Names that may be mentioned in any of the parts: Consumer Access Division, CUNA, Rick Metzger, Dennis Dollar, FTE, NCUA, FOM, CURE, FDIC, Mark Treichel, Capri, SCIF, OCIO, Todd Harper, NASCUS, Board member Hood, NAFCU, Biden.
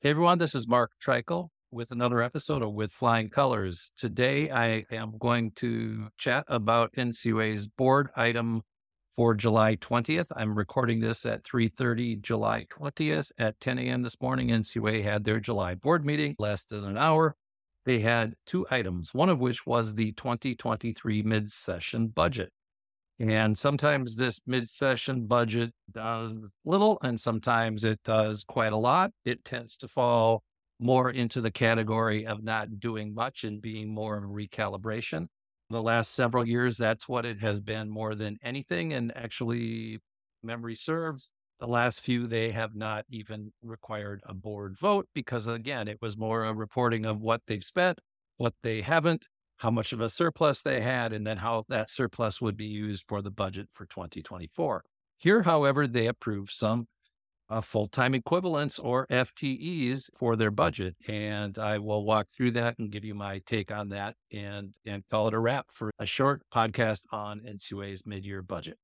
Hey everyone, this is Mark Treichel with another episode of With Flying Colors. Today, I am going to chat about NCUA's board item for July 20th. I'm recording this at 3:30 July 20th at 10 a.m. this morning. NCUA had their July board meeting, lasted an hour. They had two items, one of which was the 2023 mid-session budget. And sometimes this mid-session budget does little, and sometimes it does quite a lot. It tends to fall more into the category of not doing much and being more of a recalibration. The last several years, that's what it has been more than anything. And actually, memory serves, the last few, they have not even required a board vote because, again, it was more a reporting of what they've spent, what they haven't, how much of a surplus they had, and then how that surplus would be used for the budget for 2024. Here, however, they approved some full-time equivalents or FTEs for their budget. And I will walk through that and give you my take on that and call it a wrap for a short podcast on NCUA's mid-year budget.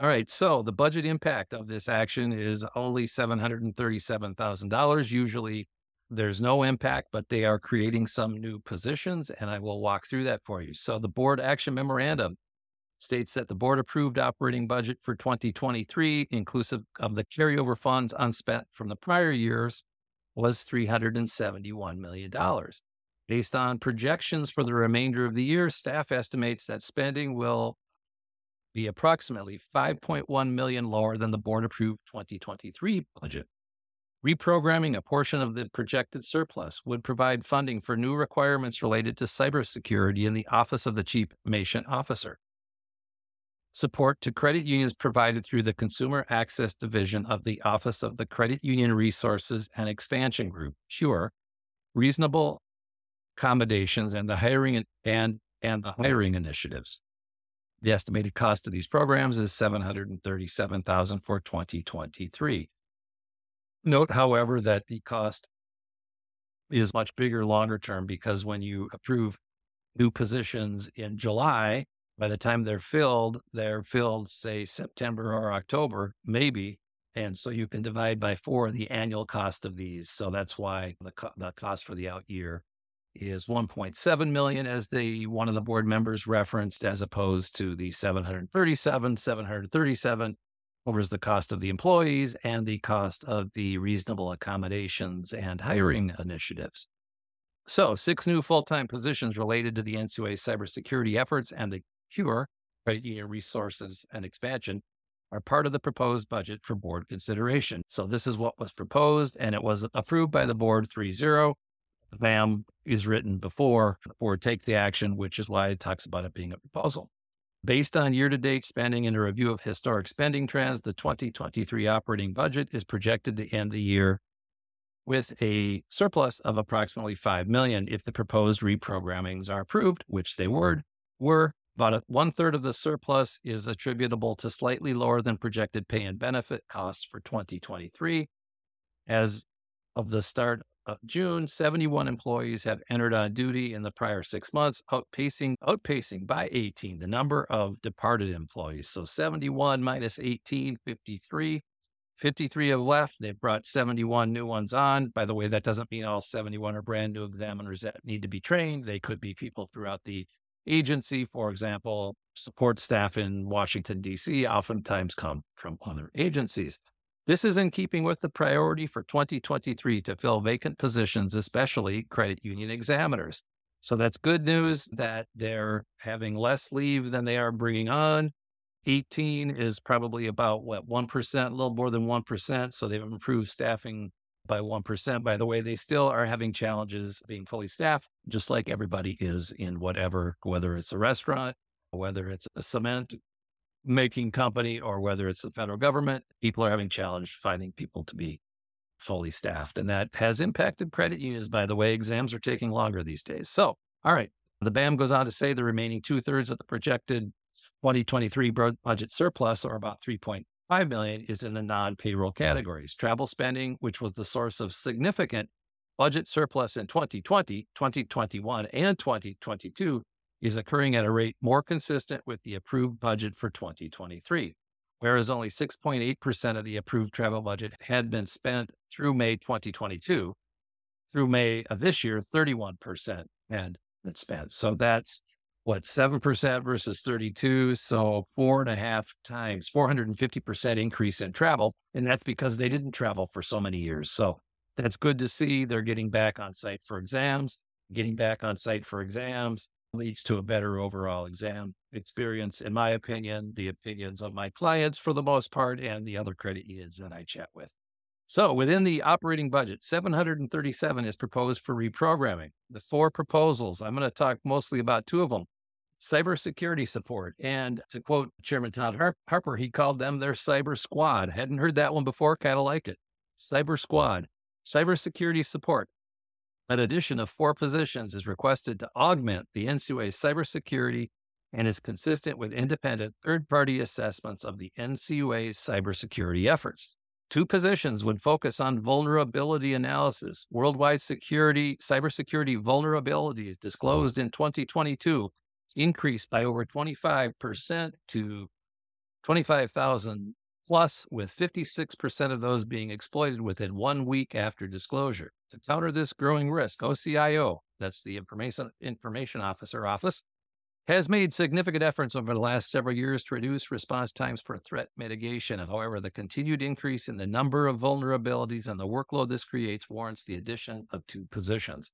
All right, so the budget impact of this action is only $737,000. Usually there's no impact, but they are creating some new positions, and I will walk through that for you. So the board action memorandum states that the board approved operating budget for 2023, inclusive of the carryover funds unspent from the prior years, was $371 million. Based on projections for the remainder of the year, staff estimates that spending will be approximately $5.1 million lower than the board-approved 2023 budget. Reprogramming a portion of the projected surplus would provide funding for new requirements related to cybersecurity in the Office of the Chief Information Officer. Support to credit unions provided through the Consumer Access Division of the Office of the Credit Union Resources and Expansion Group, CURE, reasonable accommodations, and the hiring and the hiring initiatives. The estimated cost of these programs is $737,000 for 2023. Note, however, that the cost is much bigger longer term because when you approve new positions in July, by the time they're filled, say, September or October, maybe. And so you can divide by four the annual cost of these. So that's why the cost for the out year is $1.7 million, as one of the board members referenced, as opposed to the $737,000 covers the cost of the employees and the cost of the reasonable accommodations and hiring initiatives. So 6 new full-time positions related to the NCUA cybersecurity efforts and the CURE, Credit Union Resources and Expansion, are part of the proposed budget for board consideration. So this is what was proposed, and it was approved by the board 3-0. The FAM is written before the board take the action, which is why it talks about it being a proposal. Based on year-to-date spending and a review of historic spending trends, the 2023 operating budget is projected to end the year with a surplus of approximately $5 million if the proposed reprogrammings are approved, which they were. About 1/3 of the surplus is attributable to slightly lower than projected pay and benefit costs for 2023. As of the start of June, 71 employees have entered on duty in the prior 6 months, outpacing by 18 the number of departed employees. So 71 minus 18, 53. 53 have left. They've brought 71 new ones on. By the way, that doesn't mean all 71 are brand new examiners that need to be trained. They could be people throughout the agency. For example, support staff in Washington, D.C. oftentimes come from other agencies. This is in keeping with the priority for 2023 to fill vacant positions, especially credit union examiners. So that's good news that they're having less leave than they are bringing on. 18 is probably about, 1%, a little more than 1%. So they've improved staffing by 1%. By the way, they still are having challenges being fully staffed, just like everybody is in whatever, whether it's a restaurant, whether it's a cement making company or whether it's the federal government, people are having challenge finding people to be fully staffed. And that has impacted credit unions, by the way. Exams are taking longer these days. So, all right. The BAM goes on to say the remaining 2/3 of the projected 2023 budget surplus, or about $3.5 million, is in the non-payroll categories. Travel spending, which was the source of significant budget surplus in 2020, 2021, and 2022, is occurring at a rate more consistent with the approved budget for 2023, whereas only 6.8% of the approved travel budget had been spent through May 2022. Through May of this year, 31% had been spent. So that's what, 7% versus 32, so 4.5 times, 450% increase in travel. And that's because they didn't travel for so many years. So that's good to see. They're getting back on site for exams. Getting back on site for exams leads to a better overall exam experience, in my opinion, the opinions of my clients for the most part, and the other credit unions that I chat with. So within the operating budget, 737 is proposed for reprogramming. The four proposals, I'm going to talk mostly about two of them, cybersecurity support. And to quote Chairman Todd Harper, he called them their cyber squad. Hadn't heard that one before, kind of like it. Cyber squad, cybersecurity support. An addition of 4 positions is requested to augment the NCUA's cybersecurity and is consistent with independent third-party assessments of the NCUA's cybersecurity efforts. 2 positions would focus on vulnerability analysis. Worldwide security, cybersecurity vulnerabilities disclosed in 2022 increased by over 25% to 25,000 plus, with 56% of those being exploited within 1 week after disclosure. To counter this growing risk, OCIO, that's the Information Officer Office, has made significant efforts over the last several years to reduce response times for threat mitigation. However, the continued increase in the number of vulnerabilities and the workload this creates warrants the addition of 2 positions.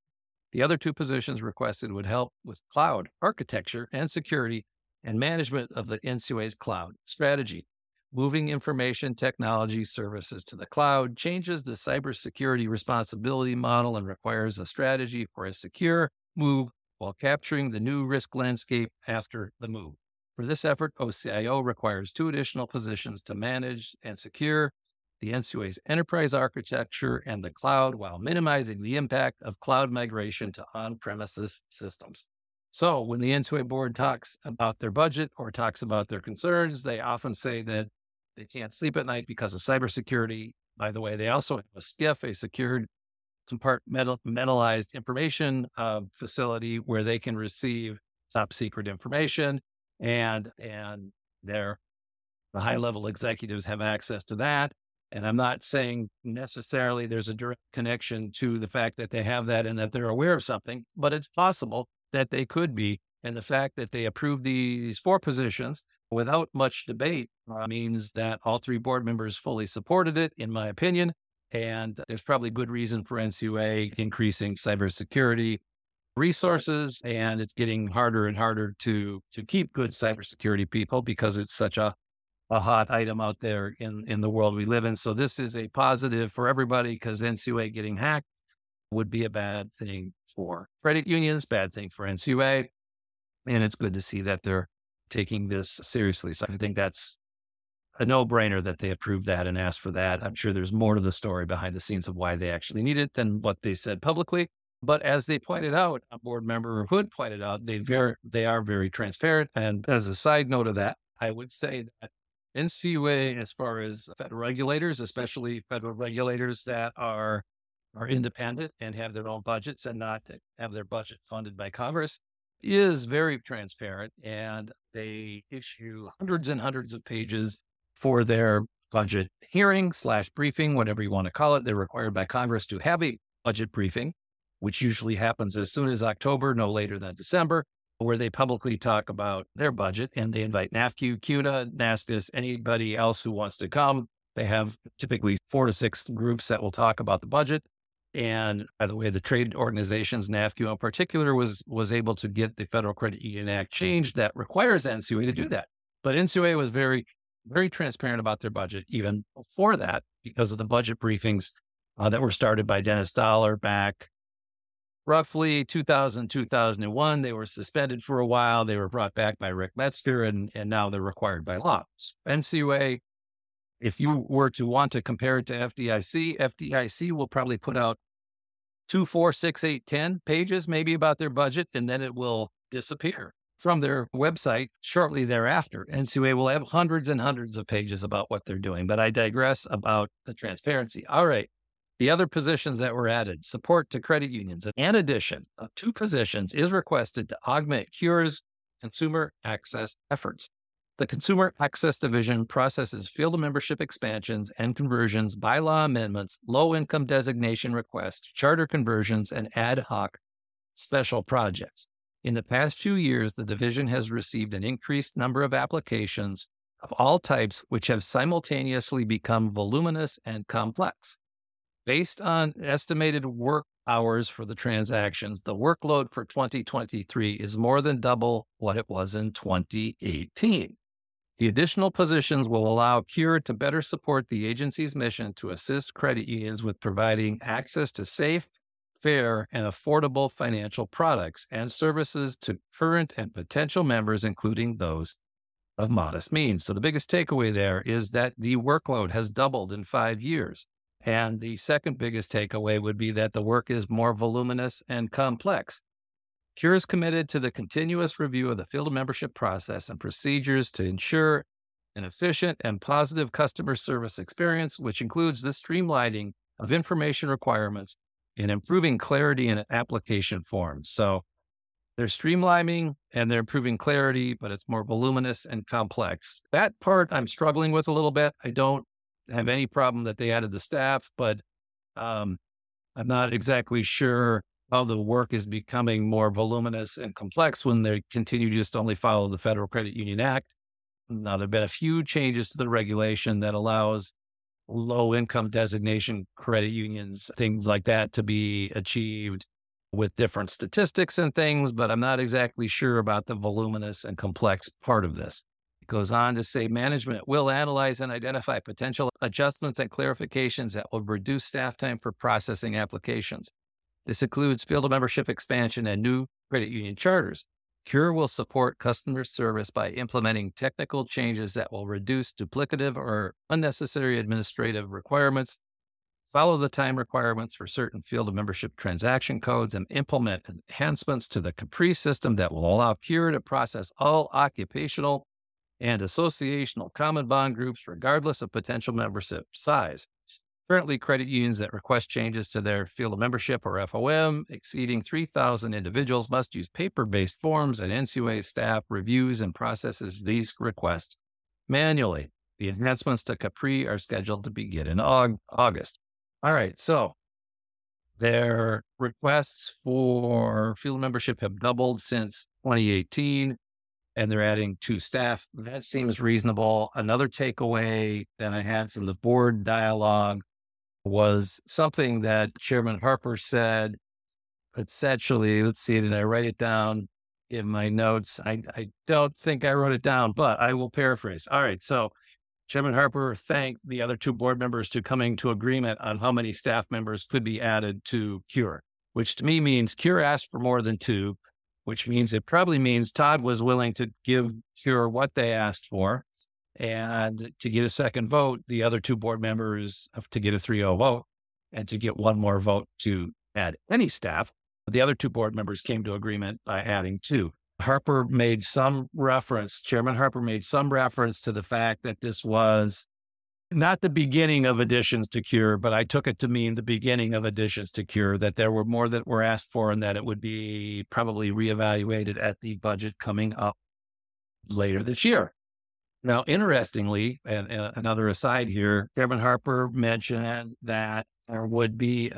The other 2 positions requested would help with cloud architecture and security and management of the NCUA's cloud strategy. Moving information technology services to the cloud changes the cybersecurity responsibility model and requires a strategy for a secure move while capturing the new risk landscape after the move. For this effort, OCIO requires 2 additional positions to manage and secure the NCUA's enterprise architecture and the cloud while minimizing the impact of cloud migration to on-premises systems. So when the NCUA board talks about their budget or talks about their concerns, they often say that they can't sleep at night because of cybersecurity. By the way, they also have a SCIF, a secured compartmentalized information facility where they can receive top secret information, and the high level executives have access to that. And I'm not saying necessarily there's a direct connection to the fact that they have that and that they're aware of something, but it's possible that they could be. And the fact that they approved these 4 positions without much debate means that all 3 board members fully supported it, in my opinion. And there's probably good reason for NCUA increasing cybersecurity resources. And it's getting harder and harder to keep good cybersecurity people because it's such a hot item out there in the world we live in. So this is a positive for everybody, because NCUA getting hacked would be a bad thing for credit unions, bad thing for NCUA. And it's good to see that they're taking this seriously. So I think that's a no-brainer that they approved that and asked for that. I'm sure there's more to the story behind the scenes of why they actually need it than what they said publicly. But as they pointed out, board member Hood pointed out, they are very transparent. And as a side note of that, I would say that NCUA, as far as federal regulators, especially federal regulators that are independent and have their own budgets and not have their budget funded by Congress, is very transparent, and they issue hundreds and hundreds of pages for their budget hearing / briefing, whatever you want to call it. They're required by Congress to have a budget briefing, which usually happens as soon as October, no later than December, where they publicly talk about their budget, and they invite NAFCU, CUNA, NASCUS, anybody else who wants to come. They have typically 4 to 6 groups that will talk about the budget. And by the way, the trade organizations, NAFCU in particular, was able to get the Federal Credit Union Act changed that requires NCUA to do that. But NCUA was very, very transparent about their budget even before that, because of the budget briefings that were started by Dennis Dollar back roughly 2000, 2001. They were suspended for a while. They were brought back by Rick Metzger, and now they're required by law. NCUA, if you were to want to compare it to FDIC, FDIC will probably put out 2, 4, 6, 8, 10 pages maybe about their budget, and then it will disappear from their website shortly thereafter. NCUA will have hundreds and hundreds of pages about what they're doing, but I digress about the transparency. All right. The other positions that were added, support to credit unions, an addition of 2 positions is requested to augment CURE's consumer access efforts. The Consumer Access Division processes field membership expansions and conversions, bylaw amendments, low-income designation requests, charter conversions, and ad hoc special projects. In the past few years, the division has received an increased number of applications of all types, which have simultaneously become voluminous and complex. Based on estimated work hours for the transactions, the workload for 2023 is more than double what it was in 2018. The additional positions will allow CURE to better support the agency's mission to assist credit unions with providing access to safe, fair, and affordable financial products and services to current and potential members, including those of modest means. So the biggest takeaway there is that the workload has doubled in 5 years. And the second biggest takeaway would be that the work is more voluminous and complex. CURE is committed to the continuous review of the field membership process and procedures to ensure an efficient and positive customer service experience, which includes the streamlining of information requirements and improving clarity in application forms. So they're streamlining and they're improving clarity, but it's more voluminous and complex. That part I'm struggling with a little bit. I don't have any problem that they added the staff, but I'm not exactly sure how the work is becoming more voluminous and complex when they continue to just only follow the Federal Credit Union Act. Now, there have been a few changes to the regulation that allows low-income designation credit unions, things like that, to be achieved with different statistics and things, but I'm not exactly sure about the voluminous and complex part of this. It goes on to say management will analyze and identify potential adjustments and clarifications that will reduce staff time for processing applications. This includes field membership expansion and new credit union charters. CURE will support customer service by implementing technical changes that will reduce duplicative or unnecessary administrative requirements, follow the time requirements for certain field membership transaction codes, and implement enhancements to the Capri system that will allow CURE to process all occupational and associational common bond groups, regardless of potential membership size. Currently, credit unions that request changes to their field of membership or FOM exceeding 3,000 individuals must use paper-based forms, and NCUA staff reviews and processes these requests manually. The enhancements to Capri are scheduled to begin in August. All right, so their requests for field membership have doubled since 2018. And they're adding 2 staff. That seems reasonable. Another takeaway that I had from the board dialogue was something that Chairman Harper said. Essentially, let's see, did I write it down in my notes? I don't think I wrote it down, but I will paraphrase. All right. So Chairman Harper thanked the other 2 board members to coming to agreement on how many staff members could be added to CURE, which to me means CURE asked for more than 2. Which means it probably means Todd was willing to give CURE what they asked for. And to get a second vote, the other 2 board members have to get a 3-0 vote and to get 1 more vote to add any staff. The other 2 board members came to agreement by adding 2. Chairman Harper made some reference to the fact that this was not the beginning of additions to CURE, but I took it to mean the beginning of additions to CURE, that there were more that were asked for and that it would be probably reevaluated at the budget coming up later this year. Now, interestingly, and another aside here, Chairman Harper mentioned that there would be,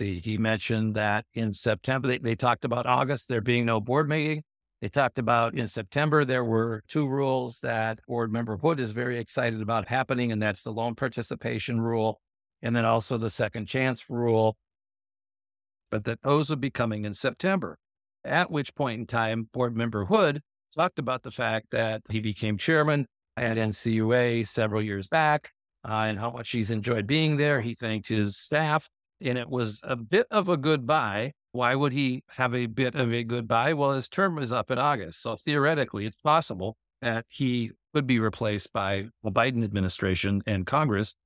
he mentioned that in September, they talked about August, there being no board meeting. They talked about in September, there were 2 rules that board member Hood is very excited about happening, and that's the loan participation rule, and then also the second chance rule, but that those would be coming in September, at which point in time, board member Hood talked about the fact that he became chairman at NCUA several years back and how much he's enjoyed being there. He thanked his staff, and it was a bit of a goodbye Why would he have a bit of a goodbye? Well, his term is up in August. So theoretically, it's possible that he could be replaced by the Biden administration and Congress,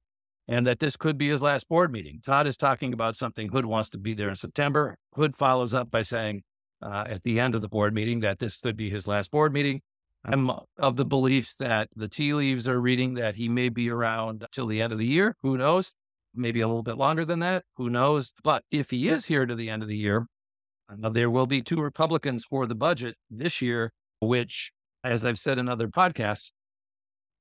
and that this could be his last board meeting. Todd is talking about something. Hood wants to be there in September. Hood follows up by saying at the end of the board meeting that this could be his last board meeting. I'm of the beliefs that the tea leaves are reading that he may be around till the end of the year. Who knows? Maybe a little bit longer than that. Who knows? But if he is here to the end of the year, there will be two Republicans for the budget this year, which, as I've said in other podcasts,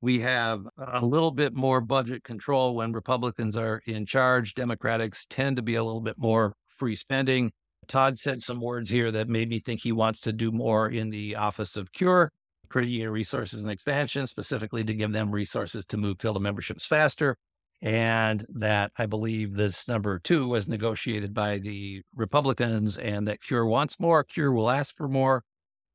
we have a little bit more budget control when Republicans are in charge. Democrats tend to be a little bit more free spending. Todd said some words here that made me think he wants to do more in the Office of CURE, Credit Union Resources and Expansion, specifically to give them resources to move fill to memberships faster. And that I believe this number 2 was negotiated by the Republicans and that CURE wants more. CURE will ask for more.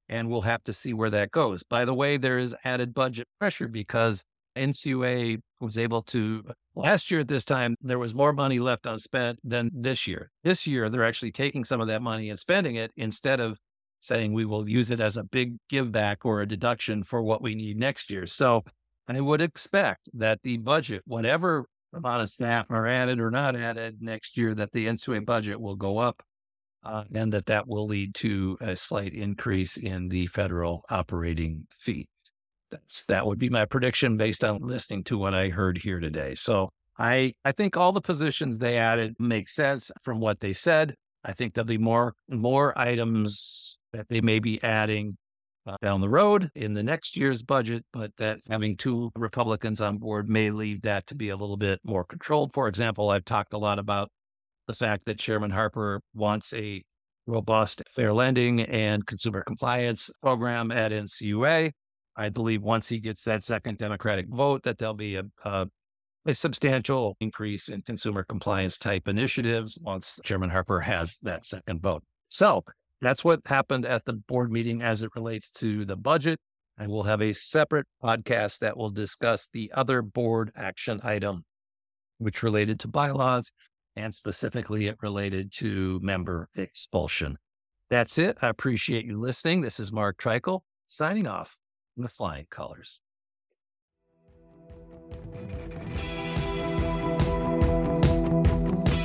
And we'll have to see where that goes. By the way, there is added budget pressure because NCUA was able to, last year at this time, there was more money left unspent than this year. This year, they're actually taking some of that money and spending it instead of saying we will use it as a big give back or a deduction for what we need next year. So I would expect that the budget, whatever amount of staff are added or not added next year, that the NCUA budget will go up. And that will lead to a slight increase in the federal operating fee. That would be my prediction based on listening to what I heard here today. So I think all the positions they added make sense from what they said. I think there'll be more items that they may be adding down the road in the next year's budget, but that having two Republicans on board may lead that to be a little bit more controlled. For example, I've talked a lot about the fact that Chairman Harper wants a robust fair lending and consumer compliance program at NCUA. I believe once he gets that second Democratic vote, that there'll be a substantial increase in consumer compliance type initiatives once Chairman Harper has that second vote. So that's what happened at the board meeting as it relates to the budget. And we'll have a separate podcast that will discuss the other board action item, which related to bylaws. And specifically, it related to member expulsion. That's it. I appreciate you listening. This is Mark Treichel signing off in the flying colors.